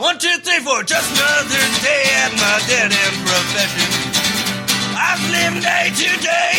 One, two, three, four. Just another day at my dead-end profession. I've lived day to day.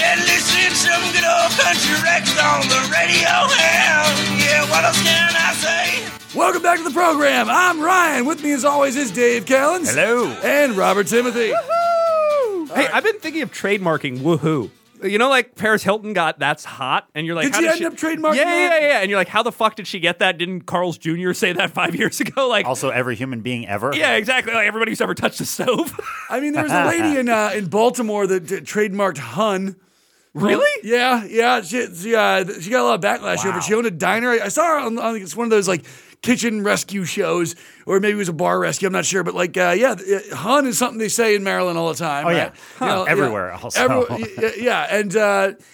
Yeah, listen to some good old country records on the radio. And yeah, what else can I say? Welcome back to the program. I'm Ryan. With me, as always, is Dave Callens. Hello. And Robert Timothy. Woohoo! Hey, right. I've been thinking of trademarking woohoo. You know, like Paris Hilton got "That's Hot," and you're like, "Did she end up trademarking?" Yeah. And you're like, "How the fuck did she get that? Didn't Carl's Jr. say that 5 years ago?" Like, also every human being ever. Yeah, exactly. Like everybody who's ever touched a stove. I mean, there was a lady in Baltimore that trademarked "hun." Really? Yeah. She got a lot of backlash over. She owned a diner. I saw her on it's one of those like kitchen rescue shows, or maybe it was a bar rescue. I'm not sure, but like, hun is something they say in Maryland all the time. Oh right? You know, everywhere also.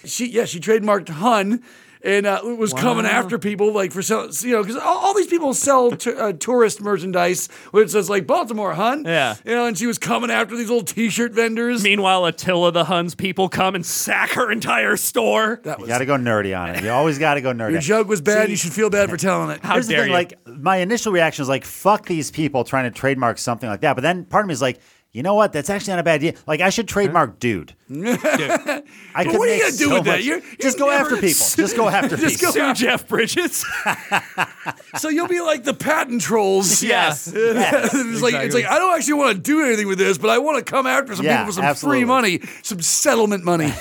She trademarked hun, and it was coming after people like for selling, you know, because all these people sell tourist merchandise, which says like Baltimore hun. Yeah, you know, and she was coming after these little T-shirt vendors. Meanwhile, Attila the Hun's people come and sack her entire store. You got to go nerdy on it. You always got to go nerdy. Your joke was bad. See, you should feel bad for telling it. Here's the thing, you? Like my initial reaction was like, "Fuck these people trying to trademark something like that." But then part of me is like, you know what? That's actually not a bad idea. Like, I should trademark dude. I could what are you going to do with that? Just go after people. Just go after people. Just sue Jeff Bridges. So you'll be like the patent trolls. Yes. It's like, I don't actually want to do anything with this, but I want to come after some people for some free money, some settlement money.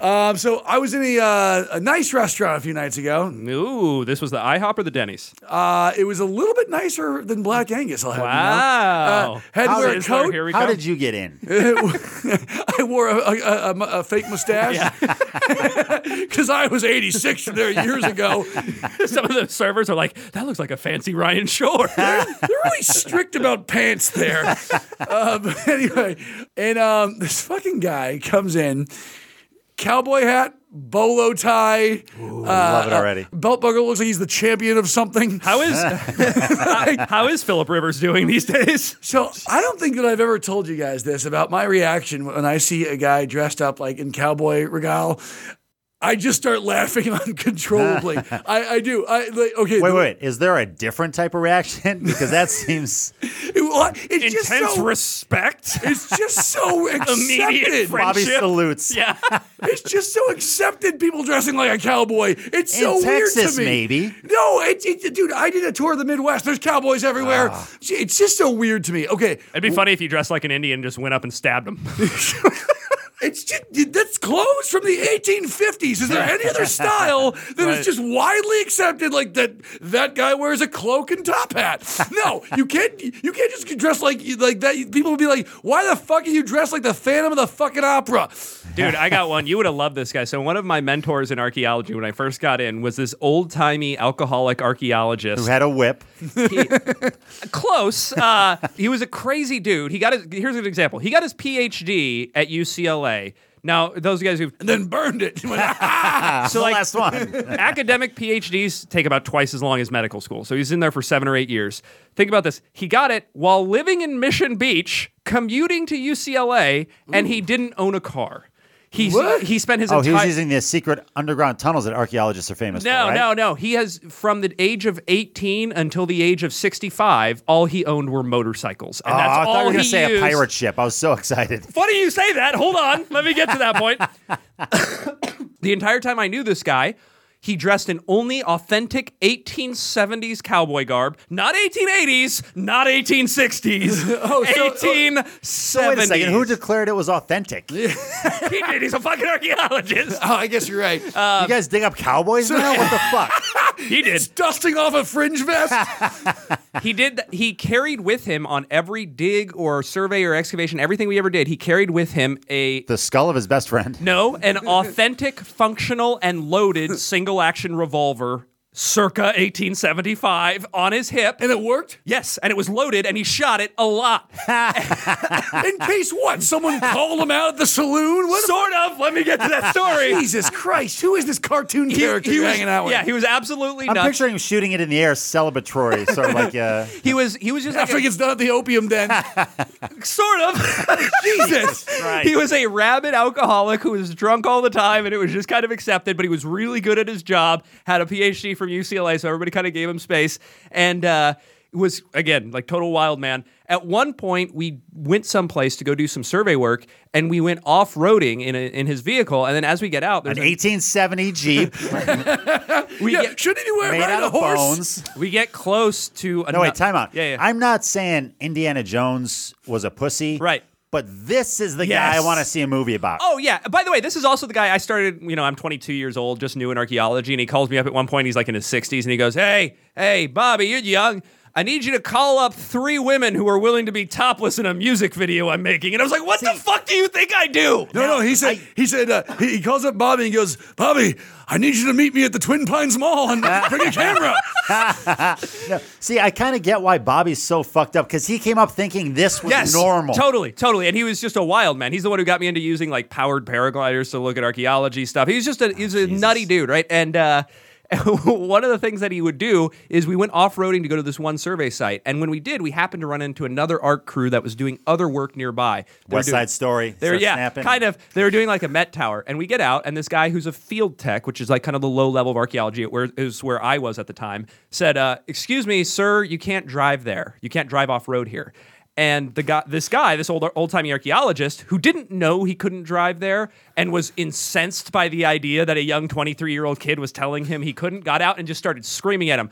So I was in a nice restaurant a few nights ago. Ooh, this was the IHOP or the Denny's? It was a little bit nicer than Black Angus. Wow. Had to wear a coat. How did you get in? I wore a fake mustache. Because I was 86 there years ago. Some of the servers are like, that looks like a fancy Ryan Shore. They're really strict about pants there. Anyway, and this fucking guy comes in. Cowboy hat, bolo tie. Ooh, love it already. Belt buckle, looks like he's the champion of something. How is Philip Rivers doing these days? So I don't think that I've ever told you guys this about my reaction when I see a guy dressed up like in cowboy regale. I just start laughing uncontrollably. I do. Okay. Wait. Is there a different type of reaction? Because that seems it's just intense respect. It's just so accepted. Bobby salutes. Yeah. It's just so accepted. People dressing like a cowboy. It's in so Texas, weird to me. Maybe. No, dude. I did a tour of the Midwest. There's cowboys everywhere. It's just so weird to me. Okay. It'd be funny if you dressed like an Indian and just went up and stabbed him. It's just, that's clothes from the 1850s. Is there any other style that is just widely accepted? Like that guy wears a cloak and top hat. No, you can't just dress like that. People would be like, why the fuck are you dressed like the Phantom of the fucking Opera? Dude, I got one. You would have loved this guy. So one of my mentors in archaeology when I first got in was this old-timey alcoholic archaeologist. Who had a whip. Close. He was a crazy dude. Here's an example. He got his PhD at UCLA. Now, those guys who... And then burned it. So the last one. Academic PhDs take about twice as long as medical school. So he's in there for 7 or 8 years. Think about this. He got it while living in Mission Beach, commuting to UCLA, and he didn't own a car. He spent his entire... Oh, he was using the secret underground tunnels that archaeologists are famous for, right? No. He has, from the age of 18 until the age of 65, all he owned were motorcycles. And that's all I thought you were going to say a pirate ship. I was so excited. Funny you say that. Hold on. Let me get to that point. The entire time I knew this guy, he dressed in only authentic 1870s cowboy garb. Not 1880s, not 1860s. 1870s. So wait a second, who declared it was authentic? He did. He's a fucking archaeologist. Oh, I guess you're right. You guys dig up cowboys now? What the fuck? He did. He's dusting off a fringe vest? He did. He carried with him on every dig or survey or excavation, everything we ever did, he carried with him the skull of his best friend. No, an authentic, functional, and loaded single-action revolver circa 1875 on his hip. And it worked? Yes, and it was loaded, and he shot it a lot. In case what? Someone called him out at the saloon? What sort of. Let me get to that story. Jesus Christ. Who is this cartoon character you're hanging out with? Yeah, he was absolutely nuts. I'm picturing him shooting it in the air celebratory, sort of like He was just like... After he gets done at the opium den. Sort of. Jesus. Right. He was a rabid alcoholic who was drunk all the time, and it was just kind of accepted, but he was really good at his job, had a PhD from UCLA, so everybody kind of gave him space, and It was, again, like total wild, man. At one point, we went someplace to go do some survey work, and we went off-roading in his vehicle. And then as we get out, there's an 1870 Jeep. Shouldn't you wear made out of horse? We get close to... No, wait, time out. Yeah, yeah. I'm not saying Indiana Jones was a pussy. Right. But this is the guy I want to see a movie about. Oh, yeah. By the way, this is also the guy I started, you know, I'm 22 years old, just new in archaeology, and he calls me up at one point. He's like in his 60s, and he goes, hey, Bobby, you're young. I need you to call up 3 women who are willing to be topless in a music video I'm making. And I was like, what the fuck do you think I do? No, he calls up Bobby and goes, Bobby, I need you to meet me at the Twin Pines Mall and bring a camera. No, see, I kind of get why Bobby's so fucked up, because he came up thinking this was normal. Totally. And he was just a wild man. He's the one who got me into using like powered paragliders to look at archaeology stuff. He was just a nutty dude, right? And, one of the things that he would do is we went off-roading to go to this one survey site. And when we did, we happened to run into another art crew that was doing other work nearby. West Side Story. They were, kind of. They were doing like a Met Tower. And we get out, and this guy who's a field tech, which is like kind of the low level of archaeology, where I was at the time, said, excuse me, sir, you can't drive there. You can't drive off-road here. And this old-timey archaeologist, who didn't know he couldn't drive there and was incensed by the idea that a young 23-year-old kid was telling him he couldn't, got out and just started screaming at him.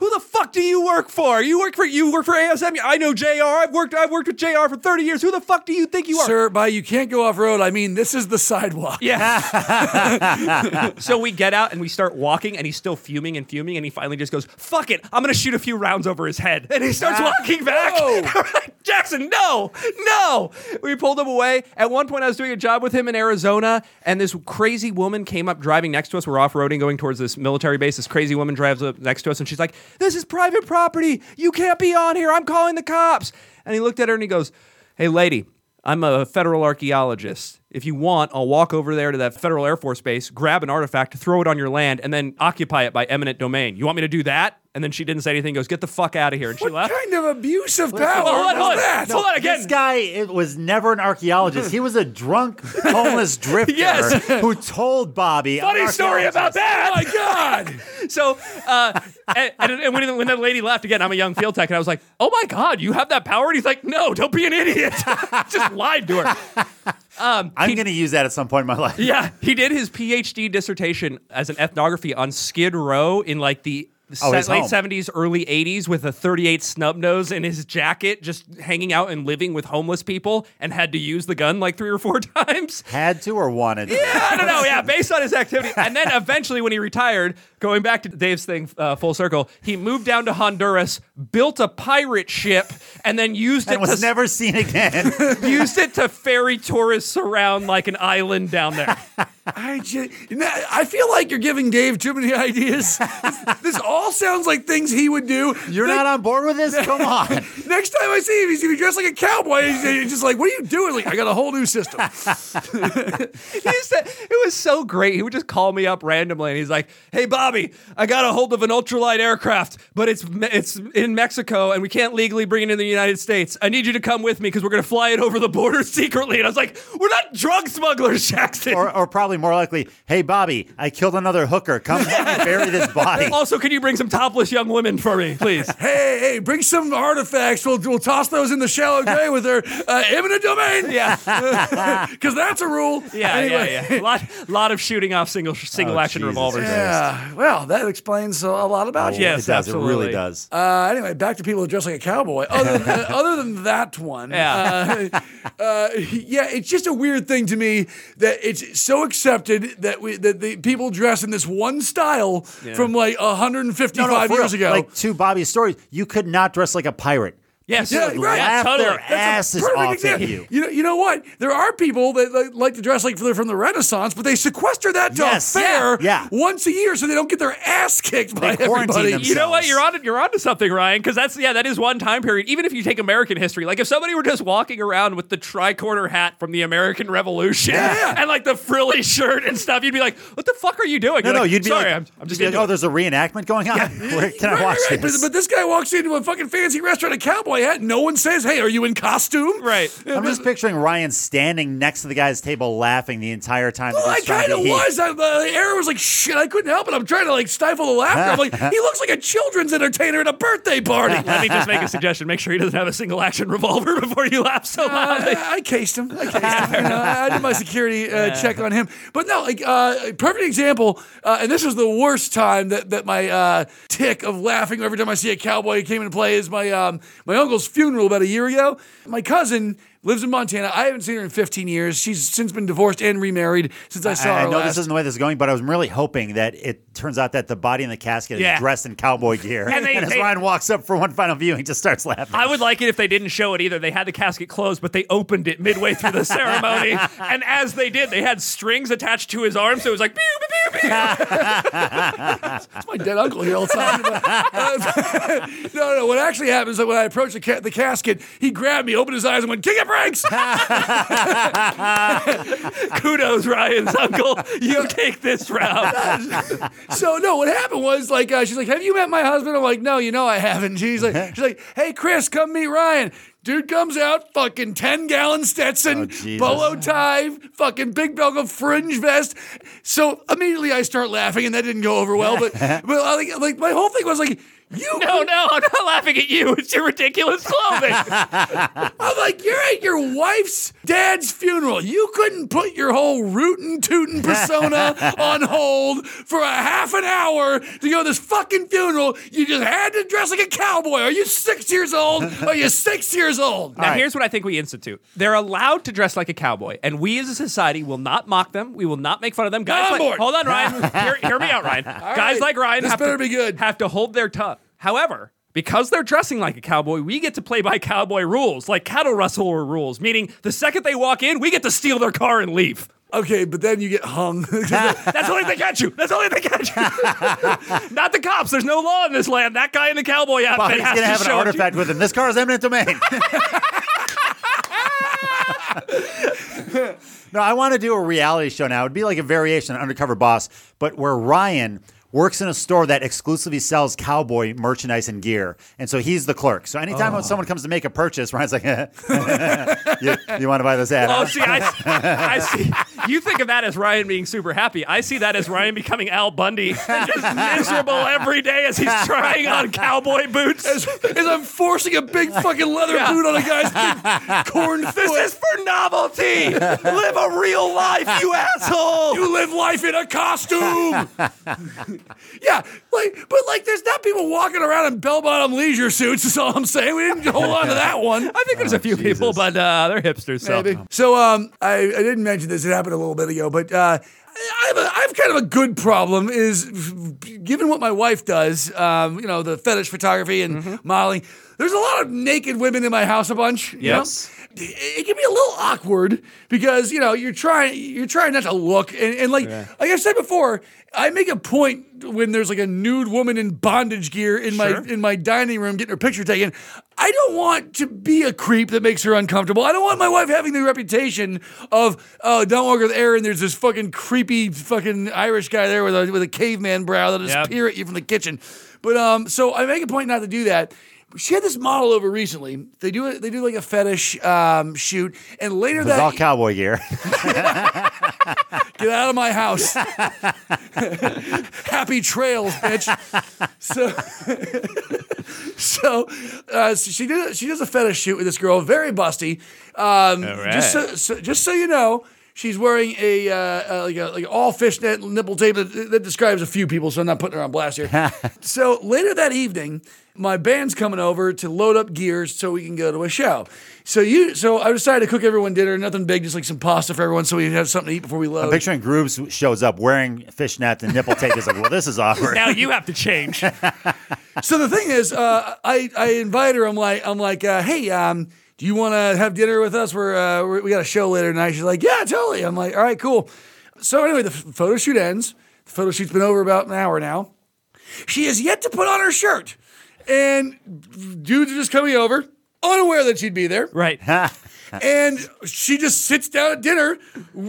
Who the fuck do you work for? You work for ASM? I know JR. I've worked with JR for 30 years. Who the fuck do you think you are? Sir, by you can't go off-road, I mean this is the sidewalk. Yeah. So we get out and we start walking, and he's still fuming, and he finally just goes, fuck it, I'm going to shoot a few rounds over his head. And he starts walking back. No. Jackson, no. We pulled him away. At one point, I was doing a job with him in Arizona, and this crazy woman came up driving next to us. We're off-roading, going towards this military base. This crazy woman drives up next to us, and she's like, this is private property. You can't be on here. I'm calling the cops. And he looked at her and he goes, hey, lady, I'm a federal archaeologist. If you want, I'll walk over there to that Federal Air Force Base, grab an artifact, throw it on your land, and then occupy it by eminent domain. You want me to do that? And then she didn't say anything. Goes, get the fuck out of here. And she left. What kind of abuse of power was that? No, hold on again. This guy was never an archaeologist. He was a drunk, homeless drifter who told Bobby. Funny story about that. Oh, my God. So, and when that lady left, again, I'm a young field tech, and I was like, oh, my God, you have that power? And he's like, no, don't be an idiot. Just lied to her. I'm going to use that at some point in my life. Yeah. He did his PhD dissertation as an ethnography on Skid Row in like the... late 70s, early 80s, with a 38 snub nose in his jacket, just hanging out and living with homeless people, and had to use the gun like 3 or 4 times. Had to or wanted to? Yeah, I don't know. Yeah, based on his activity. And then eventually when he retired, going back to Dave's thing full circle, he moved down to Honduras, built a pirate ship, and then used it was never seen again. Used it to ferry tourists around like an island down there. I feel like you're giving Dave too many ideas. This all sounds like things he would do. You're not on board with this? Come on. Next time I see him, he's going to be dressed like a cowboy. He's just like, what are you doing? Like, I got a whole new system. It was so great. He would just call me up randomly, and he's like, hey, Bobby, I got a hold of an ultralight aircraft, but it's in Mexico, and we can't legally bring it in the United States. I need you to come with me because we're going to fly it over the border secretly. And I was like, we're not drug smugglers, Jackson. Or probably more likely, hey, Bobby, I killed another hooker. Come and bury this body. Also, can you bring some topless young women for me, please? Hey, bring some artifacts. We'll toss those in the shallow grave with their eminent domain. Yeah. Because that's a rule. Yeah, anyway. Yeah. A lot of shooting off single-action revolvers. Yeah. Well, that explains a lot about you. Yes, it does. Absolutely. It really does. Anyway, back to people who dress like a cowboy. Other than that one. Yeah. It's just a weird thing to me that it's so accepted that the people dress in this one style from like 155 years ago. Like to Bobby's stories, you could not dress like a pirate. Yes, yeah, right. Laugh totally. Their asses off at you. You know what? There are people that like to dress like they're from the Renaissance, but they sequester that to a fair once a year so they don't get their ass kicked by everybody. Themselves. You know what? You're onto something, Ryan, because that is one time period. Even if you take American history, like if somebody were just walking around with the tricorner hat from the American Revolution and like the frilly shirt and stuff, you'd be like, "What the fuck are you doing?" No, you'd be sorry. Like, I'm just. You'd be like, there's a reenactment going on. Where can I watch this? But this guy walks into a fucking fancy restaurant, a cowboy cowboy hat. No one says, hey, are you in costume? Right. I'm just picturing Ryan standing next to the guy's table laughing the entire time. Well, I kind of was. The air was like, shit, I couldn't help it. I'm trying to like stifle the laughter. I'm like, he looks like a children's entertainer at a birthday party. Let me just make a suggestion. Make sure he doesn't have a single action revolver before you laugh so loud. I cased him. You know, I did my security check on him. But no, like, perfect example, and this was the worst time that my tick of laughing every time I see a cowboy came into play is my uncle's funeral about a year ago. My cousin lives in Montana. I haven't seen her in 15 years. She's since been divorced and remarried since I saw her. I know this isn't the way this is going, but I was really hoping that it turns out that the body in the casket is dressed in cowboy gear. And as Ryan walks up for one final viewing, just starts laughing. I would like it if they didn't show it either. They had the casket closed, but they opened it midway through the ceremony. And as they did, they had strings attached to his arms, so it was like, pew, pew, pew, pew. It's my dead uncle here all the time. No. What actually happens is that when I approached the casket, he grabbed me, opened his eyes, and went, "Kick it!" Kudos, Ryan's uncle. You take this route. So no, what happened was like she's like, "Have you met my husband?" I'm like, "No, you know I haven't." She's like, "Hey, Chris, come meet Ryan." Dude comes out, fucking 10-gallon Stetson, bolo tie, fucking big belga fringe vest. So immediately I start laughing, and that didn't go over well. But my whole thing was like, you. No, I'm not laughing at you. It's your ridiculous clothing. I'm like, you're at your wife's dad's funeral. You couldn't put your whole rootin' tootin' persona on hold for a half an hour to go to this fucking funeral. You just had to dress like a cowboy. Are you 6 years old? Are you 6 years old. Now, here's what I think we institute. They're allowed to dress like a cowboy, and we as a society will not mock them. We will not make fun of them. Guys, hold on, Ryan. Hear me out, Ryan. All guys right. like Ryan have to hold their tongue. However, because they're dressing like a cowboy, we get to play by cowboy rules, like cattle rustler rules, meaning the second they walk in, we get to steal their car and leave. Okay, but then you get hung. That's only if they catch you. Not the cops. There's no law in this land. That guy in the cowboy outfit Bobby's has to have an artifact with him. This car is eminent domain. No, I want to do a reality show now. It would be like a variation on Undercover Boss, but where Ryan works in a store that exclusively sells cowboy merchandise and gear. And so he's the clerk. So anytime when someone comes to make a purchase, Ryan's like, you want to buy this ad? Oh, huh? See, I see. You think of that as Ryan being super happy. I see that as Ryan becoming Al Bundy and just miserable every day as he's trying on cowboy boots. As I'm forcing a big fucking leather boot on a guy's big corn foot. This is for novelty. Live a real life, you asshole. You live life in a costume. Yeah, but there's not people walking around in bell-bottom leisure suits, is all I'm saying. We didn't hold on to that one. I think there's a few people, but they're hipsters. So I didn't mention this. It happened a little bit ago, but I have kind of a good problem is, given what my wife does, the fetish photography and modeling, there's a lot of naked women in my house a bunch. Yes. You know? It can be a little awkward because, you're trying not to look. And like I said before, I make a point when there's like a nude woman in bondage gear in my dining room getting her picture taken. I don't want to be a creep that makes her uncomfortable. I don't want my wife having the reputation of, oh, don't walk with Aaron. There's this fucking creepy fucking Irish guy there with a caveman brow that'll just peer at you from the kitchen. But so I make a point not to do that. She had this model over recently. They do like a fetish shoot, and later it's all cowboy gear. Get out of my house. Happy trails, bitch. So she does a fetish shoot with this girl, very busty. All right. Just so you know. She's wearing a all fishnet nipple tape that describes a few people, so I'm not putting her on blast here. So later that evening, my band's coming over to load up gears so we can go to a show. So I decided to cook everyone dinner, nothing big, just like some pasta for everyone, so we have something to eat before we load. I'm picturing Grooves shows up wearing fishnet and nipple tape. He's like, well, this is awkward. Now you have to change. So the thing is, I invite her. I'm like, hey. Do you want to have dinner with us? We got a show later tonight. She's like, yeah, totally. I'm like, all right, cool. So anyway, the photo shoot ends. The photo shoot's been over about an hour now. She has yet to put on her shirt. And dudes are just coming over, unaware that she'd be there. Right. And she just sits down at dinner,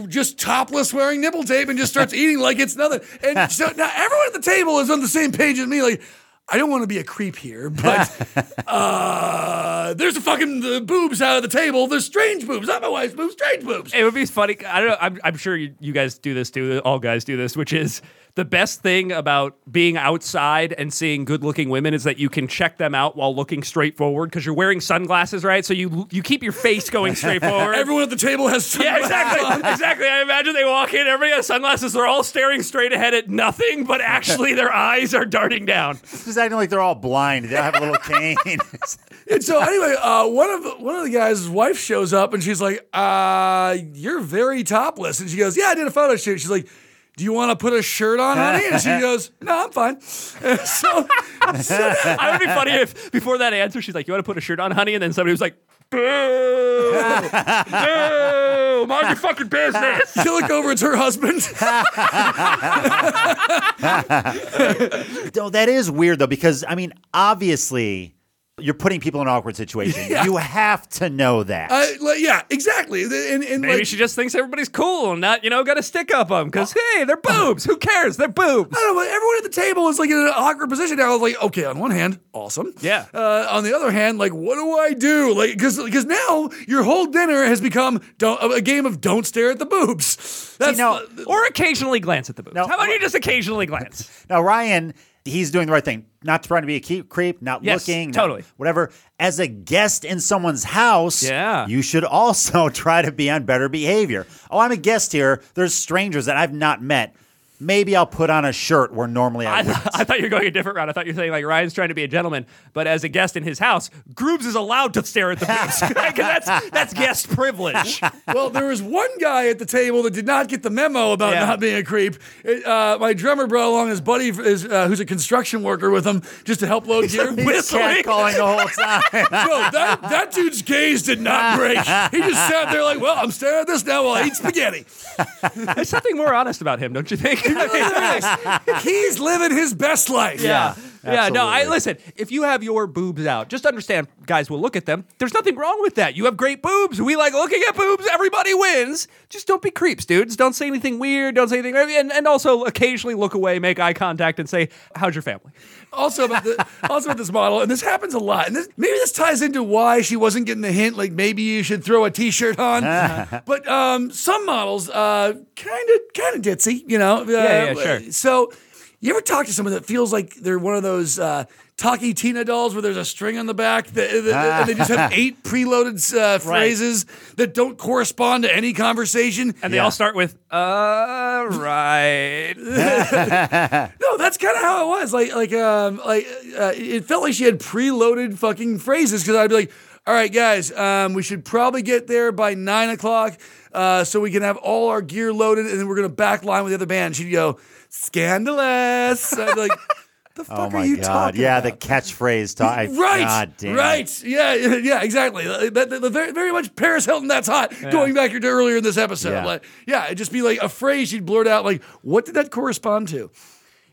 just topless, wearing nipple tape, and just starts eating like it's nothing. And so now everyone at the table is on the same page as me, like, I don't want to be a creep here, but there's a fucking boobs out of the table. There's strange boobs, not my wife's boobs, strange boobs. It would be funny. I don't know. I'm sure you guys do this too. All guys do this, which is the best thing about being outside and seeing good-looking women is that you can check them out while looking straight forward because you're wearing sunglasses, right? So you keep your face going straight forward. Everyone at the table has sunglasses. Yeah, exactly. Exactly. I imagine they walk in, everybody has sunglasses. They're all staring straight ahead at nothing, but actually their eyes are darting down. Just acting like they're all blind. They have a little cane. And so anyway, one of the guys' wife shows up and she's like, "You're very topless." And she goes, "Yeah, I did a photo shoot." She's like, "Do you want to put a shirt on, honey?" And she goes, "No, I'm fine." And so I would be funny if before that answer, she's like, "You want to put a shirt on, honey?" And then somebody was like, "Boo! Boo! Mind your fucking business." She'll look over at her husband. No, that is weird though, because I mean, obviously, you're putting people in an awkward situation. Yeah. You have to know that. Yeah, exactly. And maybe she just thinks everybody's cool and not, got to stick up them because, hey, they're boobs. Who cares? They're boobs. I don't know. Everyone at the table is like in an awkward position now. I was like, okay, on one hand, awesome. Yeah. On the other hand, like, what do I do? Like, because now your whole dinner has become a game of don't stare at the boobs. That's, or occasionally glance at the boobs. Now, how about you just occasionally glance? Now, Ryan, he's doing the right thing. Not trying to be a creep, not looking, totally. Not whatever. As a guest in someone's house, you should also try to be on better behavior. Oh, I'm a guest here. There's strangers that I've not met. Maybe I'll put on a shirt where normally I wouldn't. I thought you were going a different route. I thought you were saying, like, Ryan's trying to be a gentleman, but as a guest in his house, Groobs is allowed to stare at the boobs. that's guest privilege. Well, there was one guy at the table that did not get the memo about not being a creep. My drummer brought along his buddy who's a construction worker with him just to help load gear. He's catcalling the whole time. Bro, that dude's gaze did not break. He just sat there like, well, I'm staring at this now while I eat spaghetti. There's something more honest about him, don't you think? He's living his best life. Yeah. Absolutely. Yeah, no, listen, if you have your boobs out, just understand guys will look at them. There's nothing wrong with that. You have great boobs. We like looking at boobs. Everybody wins. Just don't be creeps, dudes. Don't say anything weird. Don't say anything. And also occasionally look away, make eye contact, and say, how's your family? Also about this model, and this happens a lot, and maybe this ties into why she wasn't getting the hint, like maybe you should throw a T-shirt on. But some models, kind of ditzy, sure. So you ever talk to someone that feels like they're one of those talkie Tina dolls where there's a string on the back and they just have 8 preloaded phrases that don't correspond to any conversation? And they all start with, right. No, that's kind of how it was. Like it felt like she had preloaded fucking phrases because I'd be like, all right, guys, we should probably get there by 9 o'clock so we can have all our gear loaded and then we're going to back line with the other band. She'd go, scandalous. I'd be like, the fuck are you talking about? Yeah, the catchphrase talk. Right. God damn. Right. Yeah, exactly. Very, very much Paris Hilton, that's hot, going back to earlier in this episode. Yeah. It'd just be like a phrase you'd blurt out, like, what did that correspond to?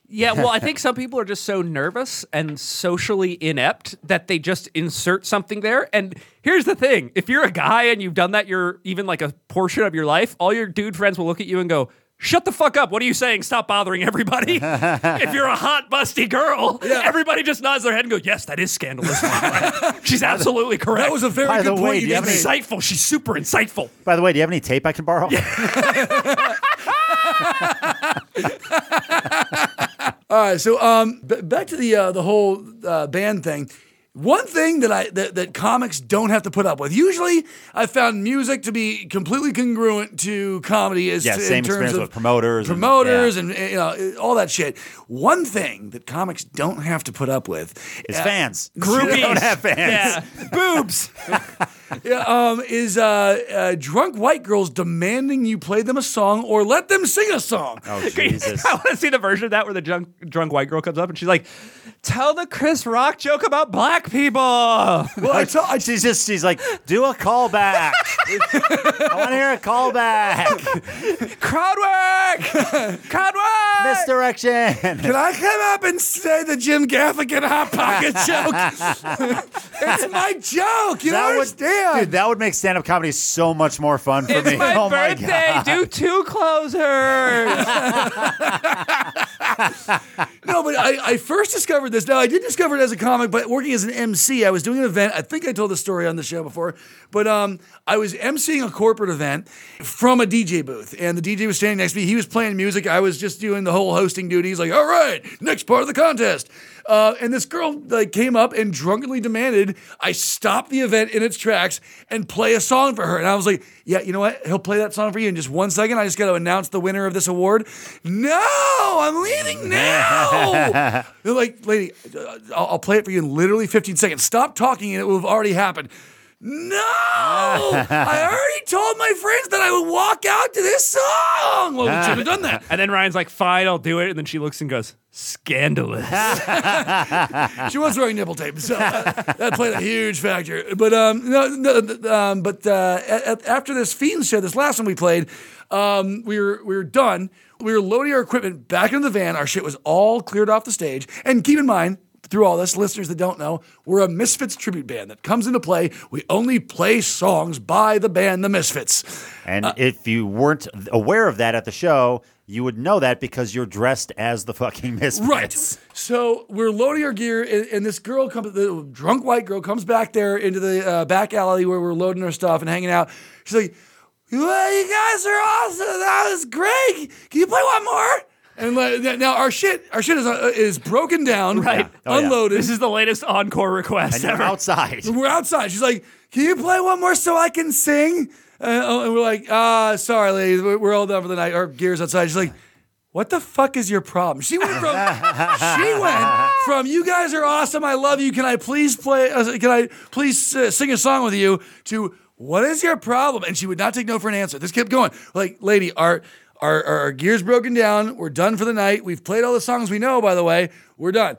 Yeah, well, I think some people are just so nervous and socially inept that they just insert something there. And here's the thing. If you're a guy and you've done that, you're even like a portion of your life, all your dude friends will look at you and go, shut the fuck up. What are you saying? Stop bothering everybody. If you're a hot, busty girl, everybody just nods their head and goes, yes, that is scandalous. She's absolutely correct. That was a very good point. Do you have insightful. She's super insightful. By the way, do you have any tape I can borrow? All right, so back to the whole band thing. One thing that comics don't have to put up with. Usually, I found music to be completely congruent to comedy. Same experience with promoters, and all that shit. One thing that comics don't have to put up with is fans. Groupies don't have fans. Yeah. Boobs. Is drunk white girls demanding you play them a song or let them sing a song. Oh, Jesus. I want to see the version of that where the drunk white girl comes up and she's like, tell the Chris Rock joke about black people. Well, she's like, do a callback. I want to hear a callback. Crowd work. Misdirection. Can I come up and say the Jim Gaffigan Hot Pocket joke? It's my joke. You don't understand. Dude, that would make stand-up comedy so much more fun for me. It's my birthday. My God. Do 2 closers. No, but I first discovered this. Now, I did discover it as a comic, but working as an MC, I was doing an event. I think I told the story on the show before, but I was MCing a corporate event from a DJ booth, and the DJ was standing next to me. He was playing music. I was just doing the whole hosting duty. He's like, all right, next part of the contest. And this girl came up and drunkenly demanded I stop the event in its tracks and play a song for her. And I was like, yeah, you know what? He'll play that song for you in just 1 second. I just got to announce the winner of this award. No, I'm leaving now. They're like, lady, I'll play it for you in literally 15 seconds. Stop talking and it will have already happened. No, I already told my friends that I would walk out to this song. Well, we should have done that. And then Ryan's like, fine, I'll do it. And then she looks and goes, scandalous. She was wearing nipple tape, so that played a huge factor. But after this Fiends show, this last one we played, we were done. We were loading our equipment back in the van. Our shit was all cleared off the stage. And keep in mind, through all this, listeners that don't know, we're a Misfits tribute band that comes into play. We only play songs by the band, the Misfits. And if you weren't aware of that at the show, you would know that because you're dressed as the fucking Misfits. Right. So we're loading our gear, and this girl comes, the drunk white girl comes back there into the back alley where we're loading our stuff and hanging out. She's like, well, you guys are awesome. That was great. Can you play one more? And now our shit is broken down, right? Oh, unloaded. Yeah. This is the latest encore request and ever. Outside. We're outside. She's like, "Can you play one more so I can sing?" And we're like, sorry, ladies, we're all done for the night. Our gear's outside." She's like, "What the fuck is your problem?" She went from "You guys are awesome. I love you. Can I please play? Can I please sing a song with you?" to "What is your problem?" And she would not take no for an answer. This kept going. Like, lady, Our gear's broken down. We're done for the night. We've played all the songs we know, by the way. We're done.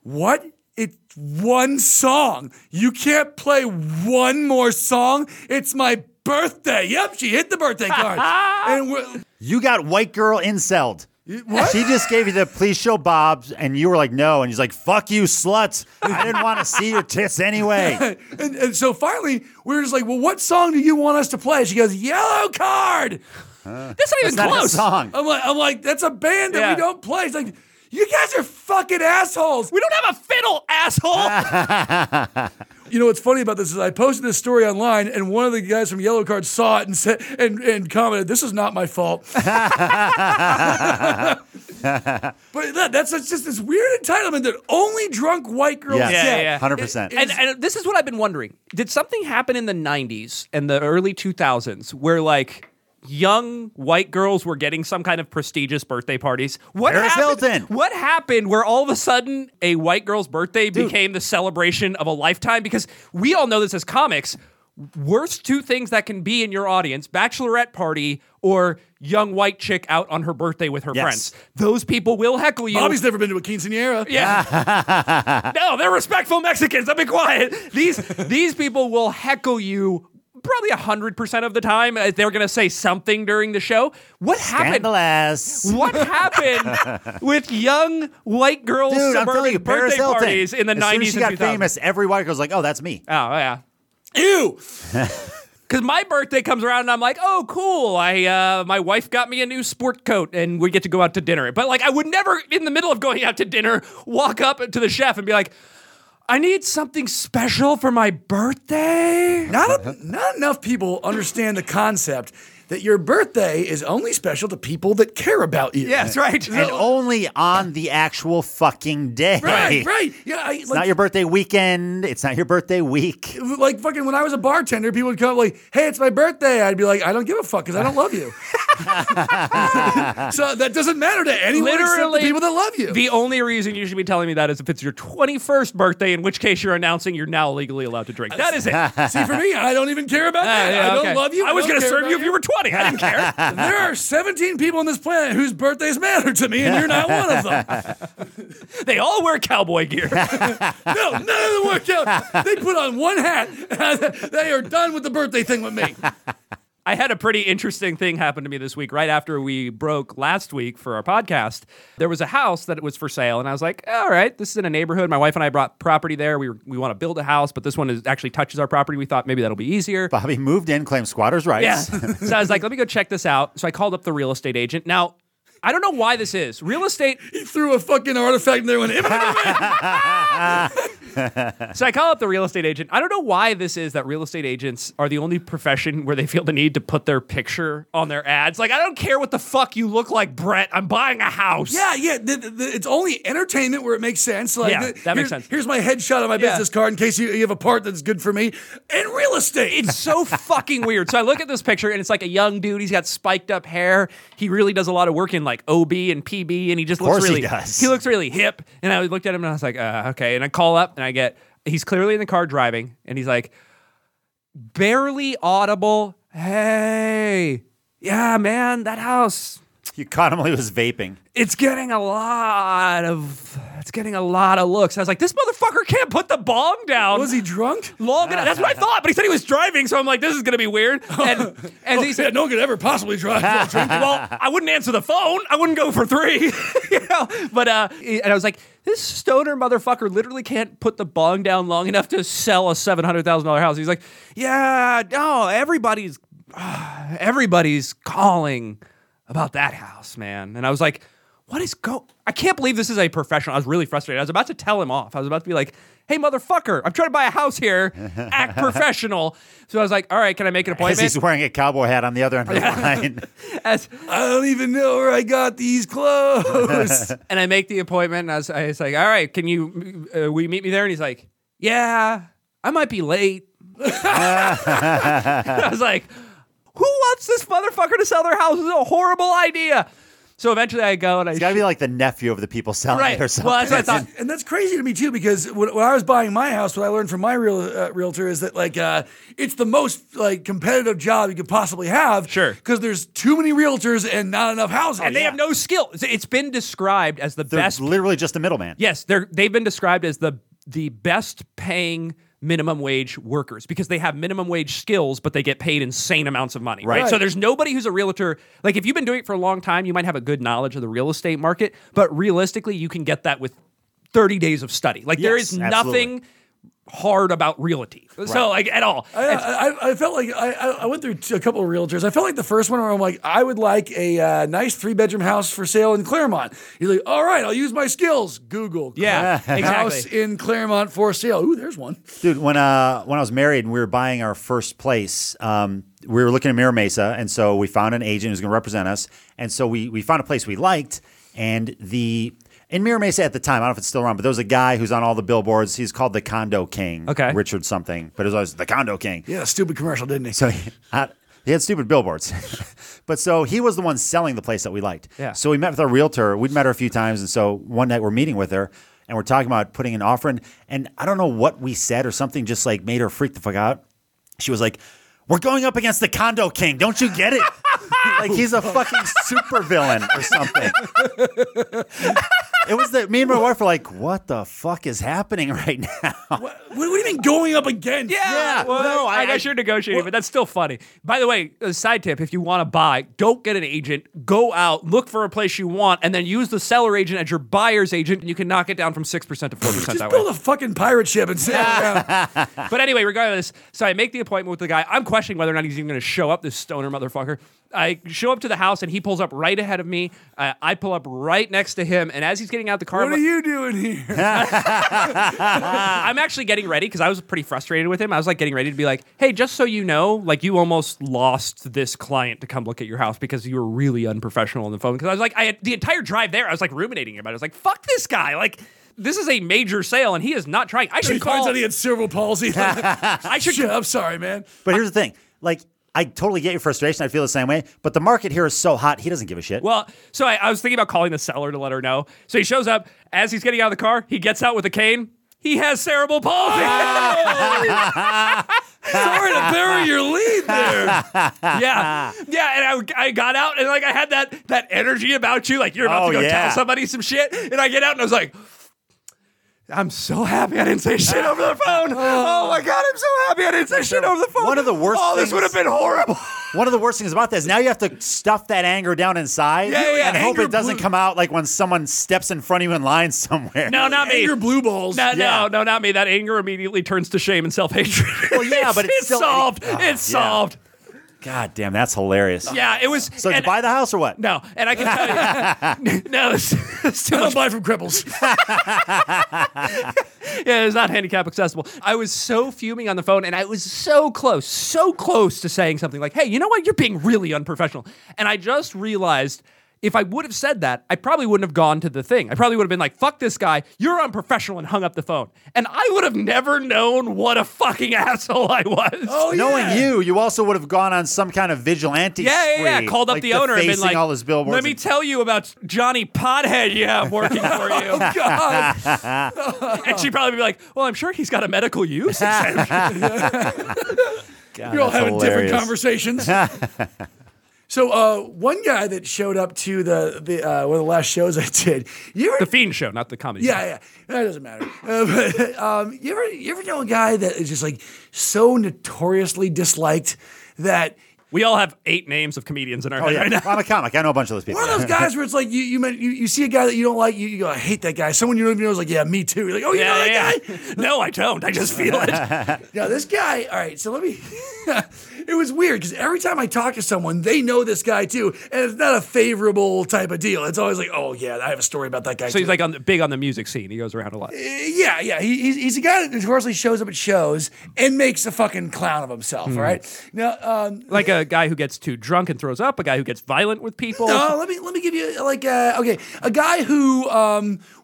What? It's one song. You can't play one more song? It's my birthday. Yep, she hit the birthday card. And you got white girl incelled. What? She just gave you the please show Bob's, and you were like, no. And he's like, fuck you, sluts. I didn't want to see your tits anyway. and so finally, we were just like, well, what song do you want us to play? She goes, Yellowcard. That's not even close. Not a song. I'm like, that's a band that we don't play. It's like, you guys are fucking assholes. We don't have a fiddle, asshole. You know what's funny about this is I posted this story online, and one of the guys from Yellowcard saw it and said and commented, "This is not my fault." But that's just this weird entitlement that only drunk white girls get. Yeah, 100%. And this is what I've been wondering: did something happen in the '90s and the early 2000s where like young white girls were getting some kind of prestigious birthday parties? Paris Hilton. What happened where all of a sudden a white girl's birthday became the celebration of a lifetime? Because we all know this as comics. Worst two things that can be in your audience: bachelorette party or young white chick out on her birthday with her friends. Those people will heckle you. Bobby's never been to a quinceanera. Yeah. No, they're respectful Mexicans. I'll be quiet. These people will heckle you probably 100% of the time. They're going to say something during the show. What happened? What happened with young white girls' suburban birthday parties in the 90s and 2000s? As soon as she got famous, every white girl's like, oh, that's me. Oh, yeah. Ew! Because my birthday comes around and I'm like, oh, cool. My wife got me a new sport coat and we get to go out to dinner. But like, I would never, in the middle of going out to dinner, walk up to the chef and be like, I need something special for my birthday. Not enough people understand the concept that your birthday is only special to people that care about you. Yeah, that's right. And only on the actual fucking day. Right. Yeah, it's not your birthday weekend. It's not your birthday week. Like fucking when I was a bartender, people would come like, hey, it's my birthday. I'd be like, I don't give a fuck because I don't love you. So that doesn't matter to anyone except the people that love you. The only reason you should be telling me that is if it's your 21st birthday, in which case you're announcing you're now legally allowed to drink. That is it. See, for me, I don't even care about that. Yeah, I don't love you. I was going to serve you if you were 20. I didn't care. There are 17 people on this planet whose birthdays matter to me, and you're not one of them. They all wear cowboy gear. No, none of them wear cowboy. They put on one hat. They are done with the birthday thing with me. I had a pretty interesting thing happen to me this week. Right after we broke last week for our podcast, there was a house that was for sale, and I was like, all right, this is in a neighborhood. My wife and I bought property there. We want to build a house, but this one actually touches our property. We thought maybe that'll be easier. Bobby moved in, claimed squatter's rights. Yeah. So I was like, let me go check this out. So I called up the real estate agent. Now, I don't know why this is. Real estate. He threw a fucking artifact in there and went. So I call up the real estate agent. I don't know why this is that real estate agents are the only profession where they feel the need to put their picture on their ads. Like, I don't care what the fuck you look like, Brett. I'm buying a house. Yeah, yeah. It's only entertainment where it makes sense. Like, yeah, that makes sense. Here's my headshot on my business card in case you have a part that's good for me. And real estate. It's so fucking weird. So I look at this picture and it's like a young dude. He's got spiked up hair. He really does a lot of work in like OB and PB, and he just looks really. He looks really hip. And I looked at him and I was like, okay. And I call up and I get. He's clearly in the car driving, and he's like, barely audible. Hey, yeah, man, that house. You caught him while he was vaping. It's getting a lot of looks. I was like, this motherfucker can't put the bong down. Was he drunk? Long enough. That's what I thought, but he said he was driving, so I'm like, this is going to be weird. And he said, no one could ever possibly drive. Well, I wouldn't answer the phone. I wouldn't go for three. You know? But and I was like, this stoner motherfucker literally can't put the bong down long enough to sell a $700,000 house. He's like, yeah, no, everybody's calling about that house, man. And I was like, I can't believe this is a professional. I was really frustrated. I was about to tell him off. I was about to be like, hey, motherfucker, I'm trying to buy a house here. Act professional. So I was like, all right, can I make an appointment? As he's wearing a cowboy hat on the other end of the line. I don't even know where I got these clothes. And I make the appointment, and I was like, all right, will you meet me there? And he's like, yeah, I might be late. I was like, who wants this motherfucker to sell their house? This is a horrible idea. So eventually I go and I... It's got to be like the nephew of the people selling it or something. Well, that's what I thought. And that's crazy to me, too, because when I was buying my house, what I learned from my realtor is that, like, it's the most, like, competitive job you could possibly have. Sure. Because there's too many realtors and not enough houses. And they have no skill. It's been described as the best... They're literally just a middleman. Yes. They've been described as the best paying... minimum wage workers because they have minimum wage skills, but they get paid insane amounts of money. Right. So there's nobody who's a realtor. Like if you've been doing it for a long time, you might have a good knowledge of the real estate market, but realistically you can get that with 30 days of study. Like there is nothing hard about realty. Right. So like at all. I felt like I went through a couple of realtors. I felt like the first one where I'm like, I would like a nice 3-bedroom house for sale in Claremont. He's like, all right, I'll use my skills. Google. Yeah, exactly. House in Claremont for sale. Ooh, there's one. Dude, when I was married and we were buying our first place, we were looking at Mira Mesa. And so we found an agent who's going to represent us. And so we found a place we liked. And in Mira Mesa at the time, I don't know if it's still around, but there was a guy who's on all the billboards. He's called the Condo King. Okay. Richard something, but it was always the Condo King. Yeah, stupid commercial, didn't he? So he had stupid billboards. But so he was the one selling the place that we liked. Yeah. So we met with our realtor. We'd met her a few times. And so one night we're meeting with her and we're talking about putting an offer in. And I don't know what we said or something just like made her freak the fuck out. She was like, we're going up against the Condo King. Don't you get it? Like he's a fucking super villain or something. It was that me and my wife were like, what the fuck is happening right now? What do you mean going up against? Yeah. Well, no, I should negotiate, but that's still funny. By the way, a side tip, if you want to buy, don't get an agent. Go out, look for a place you want, and then use the seller agent as your buyer's agent, and you can knock it down from 6% to 4% that way. Just build a fucking pirate ship and sit down. But anyway, regardless, so I make the appointment with the guy. I'm questioning whether or not he's even going to show up, this stoner motherfucker. I show up to the house, and he pulls up right ahead of me. I pull up right next to him, and as he's getting out the car... What are you doing here? I'm actually getting ready, because I was pretty frustrated with him. I was like getting ready to be like, hey, just so you know, like you almost lost this client to come look at your house because you were really unprofessional on the phone. Because I was like, the entire drive there, I was like ruminating about it. I was like, fuck this guy, like... This is a major sale, and he is not trying. I should call. He finds out he had cerebral palsy. I should. I'm sorry, man. But here's the thing. Like, I totally get your frustration. I feel the same way. But the market here is so hot, he doesn't give a shit. Well, so I was thinking about calling the seller to let her know. So he shows up. As he's getting out of the car, he gets out with a cane. He has cerebral palsy. Oh! Sorry to bury your lead there. Yeah. Yeah, and I got out, and like I had that energy about you, like you're about to go tell somebody some shit. And I get out, and I was like... I'm so happy I didn't say shit over the phone. Oh my God, I'm so happy I didn't say shit over the phone. One of the worst things. This would have been horrible. One of the worst things about this, now you have to stuff that anger down inside and hope it doesn't come out like when someone steps in front of you in line somewhere. No, not me. Anger blue balls. No, not me. That anger immediately turns to shame and self-hatred. Well, yeah, but it's solved. It's solved. God damn, that's hilarious. Yeah, it was. So did you buy the house or what? No, and I can tell you, no, it's too much. Buy from cripples. Yeah, it's not handicap accessible. I was so fuming on the phone, and I was so close to saying something like, "Hey, you know what? You're being really unprofessional." And I just realized, if I would have said that, I probably wouldn't have gone to the thing. I probably would have been like, fuck this guy, you're unprofessional, and hung up the phone. And I would have never known what a fucking asshole I was. Oh, yeah. Knowing you also would have gone on some kind of vigilante spree. Yeah, called up like the owner and been like, all his billboards let me tell you about Johnny Pothead you have working for you. Oh, God. And she'd probably be like, well, I'm sure he's got a medical use. God, you're all having hilarious. Different conversations. So one guy that showed up to the one of the last shows I did, the Fiend show, not the comedy. Yeah, that doesn't matter. You ever know a guy that is just like so notoriously disliked that we all have 8 names of comedians in our head right now. I'm a comic. I know a bunch of those people. One of those guys where it's like you see a guy that you don't like, you go, I hate that guy. Someone you don't even know is like, yeah, me too. You're like, oh, you know that guy? No, I don't. I just feel it. No, this guy. All right, so let me. It was weird because every time I talk to someone, they know this guy too, and it's not a favorable type of deal. It's always like, oh yeah, I have a story about that guy. So he's like big on the music scene. He goes around a lot. Yeah. He's a guy that notoriously shows up at shows and makes a fucking clown of himself. Mm. Right now, like a guy who gets too drunk and throws up, a guy who gets violent with people. No, let me give you like a guy who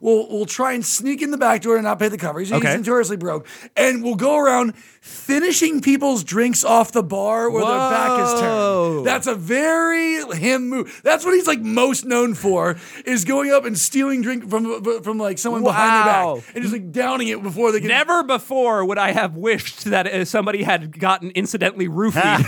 will try and sneak in the back door and not pay the cover. He's notoriously broke and will go around finishing people's drinks off the bar where their back is turned. That's a very him move. That's what he's like most known for, is going up and stealing drink from like someone behind their back and just like downing it before they can. Never before would I have wished that somebody had gotten incidentally roofied.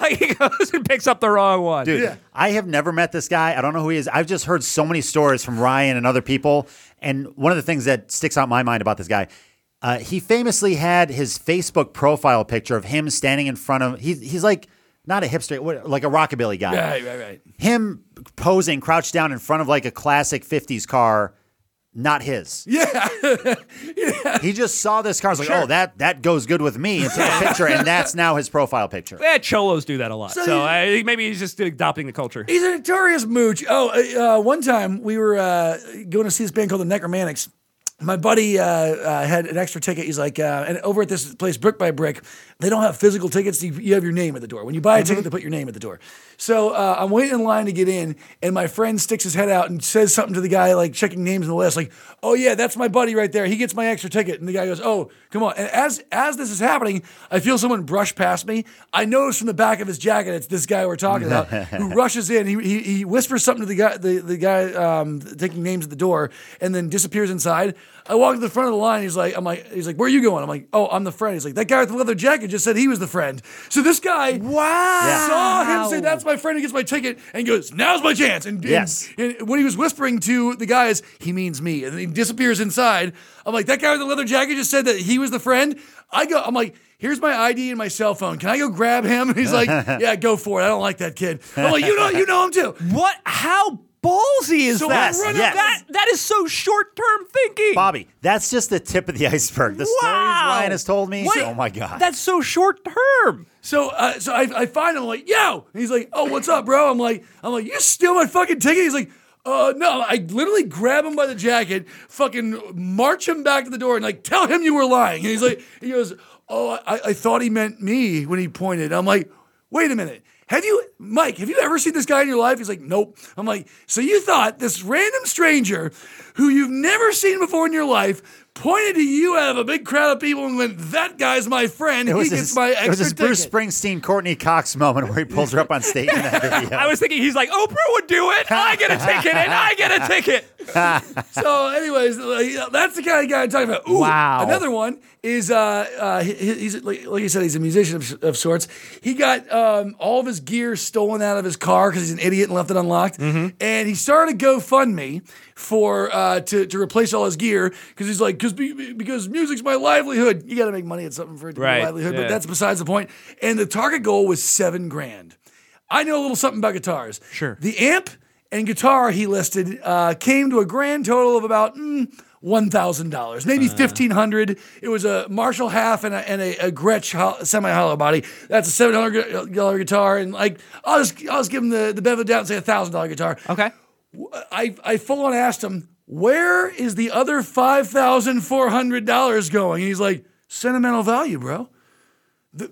Like he goes and picks up the wrong one. Dude, yeah. I have never met this guy. I don't know who he is. I've just heard so many stories from Ryan and other people. And one of the things that sticks out in my mind about this guy, he famously had his Facebook profile picture of him standing in front of, he's like, not a hipster, like a rockabilly guy. Right. Him posing, crouched down in front of like a classic 50s car. Not his. Yeah. He just saw this car. I was like, sure. Oh, that goes good with me. And took a picture, and that's now his profile picture. Yeah, cholos do that a lot. So I think maybe he's just adopting the culture. He's a notorious mooch. Oh, one time we were going to see this band called the Necromantics. My buddy had an extra ticket. He's like, and over at this place, Brick by Brick, they don't have physical tickets. You have your name at the door. When you buy a ticket, they put your name at the door. So I'm waiting in line to get in, and my friend sticks his head out and says something to the guy, like checking names in the list, like, oh, yeah, that's my buddy right there. He gets my extra ticket. And the guy goes, oh, come on. And as this is happening, I feel someone brush past me. I notice from the back of his jacket, it's this guy we're talking about, who rushes in. He whispers something to the guy taking names at the door, and then disappears inside. I walk to the front of the line. He's like, where are you going? I'm like, oh, I'm the friend. He's like, that guy with the leather jacket just said he was the friend. So this guy saw him say, that's my friend, who gets my ticket, and goes, now's my chance. And when he was whispering to the guys, he means me. And then he disappears inside. I'm like, that guy with the leather jacket just said that he was the friend. I'm like, here's my ID and my cell phone. Can I go grab him? And he's like, yeah, go for it. I don't like that kid. I'm like, you know him too. What? How ballsy is that? That is so short-term thinking. Bobby, that's just the tip of the iceberg. The stories Ryan has told me. Oh my God. That's so short-term. So I find him, I'm like, yo. And he's like, oh, what's up, bro? I'm like, you steal my fucking ticket? He's like, no. I literally grab him by the jacket, fucking march him back to the door, and like, tell him you were lying. And he's like, he goes, oh, I thought he meant me when he pointed. I'm like, wait a minute. Have you ever seen this guy in your life? He's like, nope. I'm like, so you thought this random stranger who you've never seen before in your life pointed to you out of a big crowd of people and went, that guy's my friend. He gets my extra ticket. It was this Bruce Springsteen, Courtney Cox moment where he pulls her up on stage in that video. I was thinking, he's like, Oprah would do it. I get a ticket. So anyways, that's the kind of guy I'm talking about. Ooh, wow. Another one is, he's like you said, he's a musician of sorts. He got all of his gear stolen out of his car because he's an idiot and left it unlocked. Mm-hmm. And he started a GoFundMe for to replace all his gear because he's like, because music's my livelihood. You got to make money at something for it to be a livelihood, but that's besides the point. And the target goal was $7,000. I know a little something about guitars. Sure. The amp and guitar he listed came to a grand total of about $1,000, maybe $1,500. It was a Marshall half and a Gretsch semi-hollow body. That's a $700 guitar, and like I'll just give him the benefit of the doubt and say $1,000 guitar. Okay. I full on asked him, where is the other $5,400 going? And he's like, sentimental value, bro.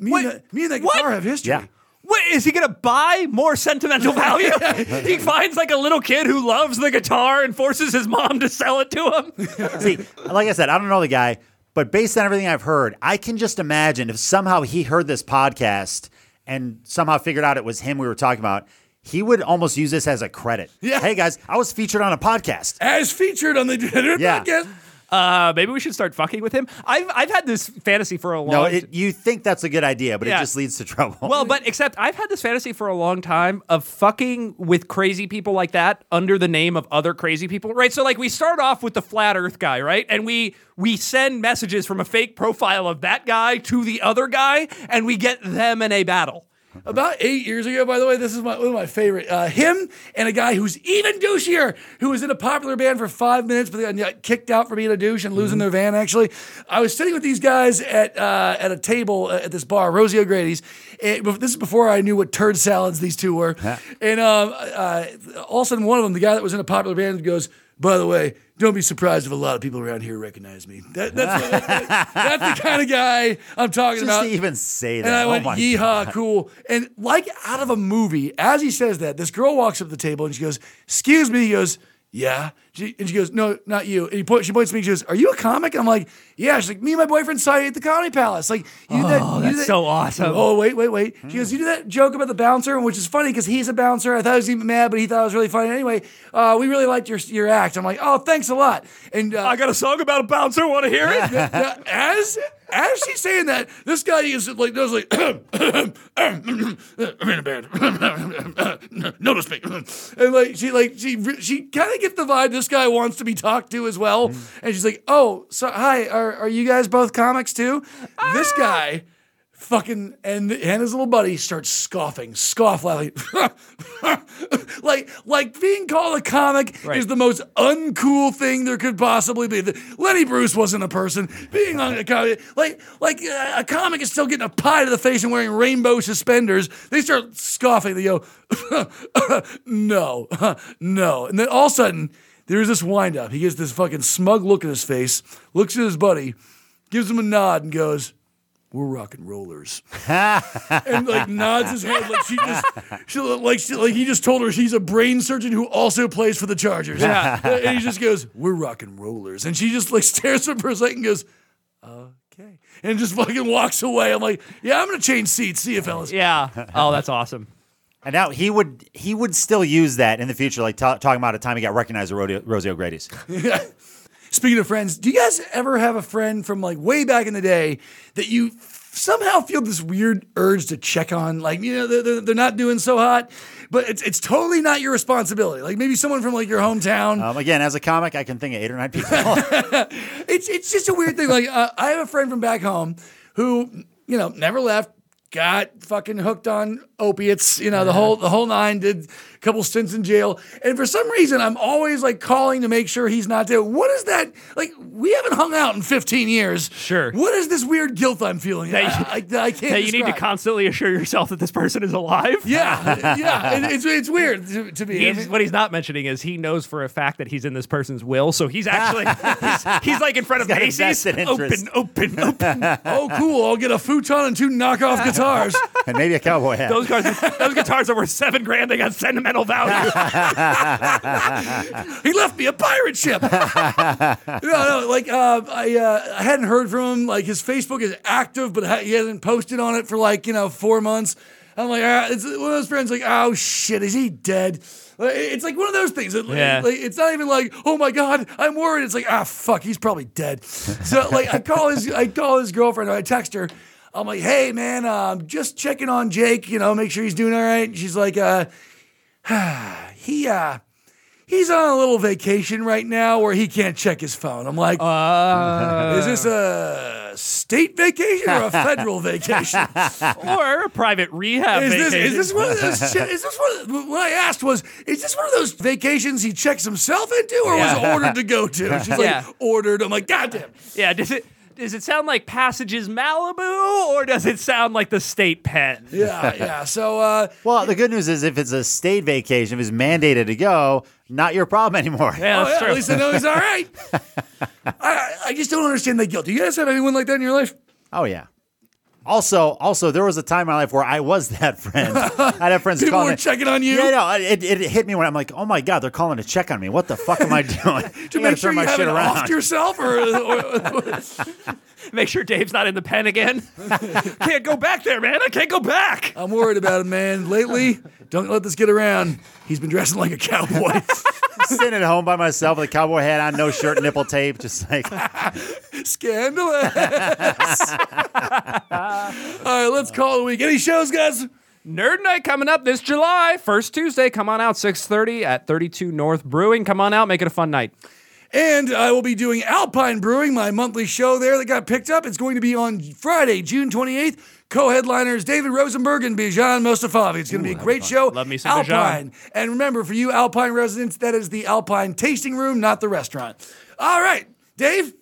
Me and that guitar have history. Yeah. Wait, is he going to buy more sentimental value? He finds like a little kid who loves the guitar and forces his mom to sell it to him. See, like I said, I don't know the guy, but based on everything I've heard, I can just imagine if somehow he heard this podcast and somehow figured out it was him we were talking about, he would almost use this as a credit. Yeah. Hey, guys, I was featured on a podcast. As featured on the podcast. Maybe we should start fucking with him. I've had this fantasy for a long time. You think that's a good idea, but it just leads to trouble. Well, but except I've had this fantasy for a long time of fucking with crazy people like that under the name of other crazy people, right? So like we start off with the flat earth guy, right? And we send messages from a fake profile of that guy to the other guy, and we get them in a battle. About 8 years ago, by the way, this is one of my favorite. Him and a guy who's even douchier, who was in a popular band for 5 minutes, but they got kicked out for being a douche and losing their van, actually. I was sitting with these guys at a table at this bar, Rosie O'Grady's. This is before I knew what turd salads these two were. Huh. And all of a sudden, one of them, the guy that was in a popular band, goes, by the way, don't be surprised if a lot of people around here recognize me. That's the kind of guy I'm talking about. Just to even say that. And I went, yeehaw, God. Cool. And like out of a movie, as he says that, this girl walks up to the table and she goes, excuse me. He goes, yeah. She goes, no, not you. And she points to me and she goes, are you a comic? And I'm like, yeah. She's like, me and my boyfriend saw you at the Comedy Palace. Like, that's so awesome. Oh, wait. She goes, you do that joke about the bouncer, which is funny because he's a bouncer. I thought he was even mad, but he thought it was really funny. Anyway, we really liked your act. I'm like, oh, thanks a lot. And I got a song about a bouncer. Want to hear it? As she's saying that, this guy is like, does like, I'm in a band. Notice me. And she kind of gets the vibe this guy wants to be talked to as well. Mm-hmm. And she's like, oh, so hi, are you guys both comics too? Ah! This guy fucking and his little buddy starts scoff laughing. like being called a comic is the most uncool thing there could possibly be. Lenny Bruce wasn't a person. Being a comic, like a comic is still getting a pie to the face and wearing rainbow suspenders. They start scoffing. They go, no. And then all of a sudden, there's this wind up. He gets this fucking smug look in his face, looks at his buddy, gives him a nod and goes, we're rock and rollers. And like nods his head like he just told her she's a brain surgeon who also plays for the Chargers. Yeah. And he just goes, we're rock and rollers. And she just like stares at him for a second and goes, okay. And just fucking walks away. I'm like, yeah, I'm going to change seats. See you, fellas. Yeah. Oh, that's awesome. And now he would still use that in the future, like talking about a time he got recognized at Rosie O'Grady's. Speaking of friends, do you guys ever have a friend from like way back in the day that you somehow feel this weird urge to check on? Like, you know, they're not doing so hot, but it's totally not your responsibility. Like maybe someone from like your hometown. Again, as a comic, I can think of 8 or 9 people. It's just a weird thing. Like I have a friend from back home who, you know, never left. Got fucking hooked on opiates, you know, the whole nine, did a couple stints in jail. And for some reason, I'm always like calling to make sure he's not there. What is that? Like, we haven't hung out in 15 years. Sure. What is this weird guilt I'm feeling? I can't That you describe. Need to constantly assure yourself that this person is alive? Yeah. Yeah. It's weird to me. What he's not mentioning is he knows for a fact that he's in this person's will. So he's actually, he's like in front of Macy's. Open. Oh, cool. I'll get a futon and 2 knockoff guitars. And maybe a cowboy hat. Those guitars are worth $7,000. They got sentimental value. He left me a pirate ship. No. Like I hadn't heard from him. Like his Facebook is active, but he hasn't posted on it for like 4 months. I'm like, it's one of those friends. Like, oh shit, is he dead? It's like one of those things. Like, it's not even like, oh my God, I'm worried. It's like, fuck, he's probably dead. So like, I call his girlfriend. Or I text her. I'm like, hey, man, I'm just checking on Jake, make sure he's doing all right. And she's like, he's on a little vacation right now where he can't check his phone. I'm like, is this a state vacation or a federal vacation? Or a private rehab vacation. What I asked was, is this one of those vacations he checks himself into or was ordered to go to? She's like, ordered. I'm like, goddamn. Yeah, does it sound like Passages Malibu, or does it sound like the state pen? Yeah. So, well, the good news is if it's a state vacation, if it's mandated to go, not your problem anymore. Yeah, that's true. At least I know he's all right. I just don't understand the guilt. Do you guys have anyone like that in your life? Oh, yeah. Also, there was a time in my life where I was that friend. I'd have friends calling. People were checking on you? Yeah, no, it hit me when I'm like, oh, my God, they're calling to check on me. What the fuck am I doing? To make sure you haven't offed yourself? Or make sure Dave's not in the pen again. Can't go back there, man. I can't go back. I'm worried about him, man. Lately, don't let this get around. He's been dressing like a cowboy. Sitting at home by myself with a cowboy hat on, no shirt, nipple tape, just like... Scandalous. All right, let's call it a week. Any shows, guys? Nerd Night coming up this July, first Tuesday. Come on out, 6:30 at 32 North Brewing. Come on out, make it a fun night. And I will be doing Alpine Brewing, my monthly show there that got picked up. It's going to be on Friday, June 28th. Co-headliners David Rosenberg and Bijan Mostafavi. It's going to be a great show. Love me some Alpine. Bijan. And remember, for you Alpine residents, that is the Alpine tasting room, not the restaurant. All right, Dave?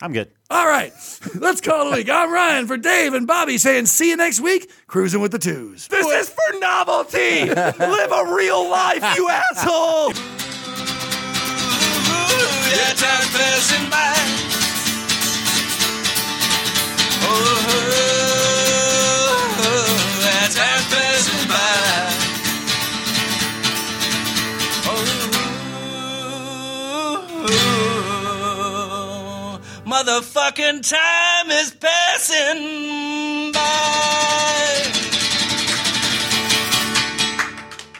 I'm good. All right, let's call it a week. I'm Ryan for Dave and Bobby saying see you next week, cruising with the twos. This is for novelty. Live a real life, you asshole. Yeah, time passing by. Oh, yeah, time passing by. Oh, motherfucking time is passing.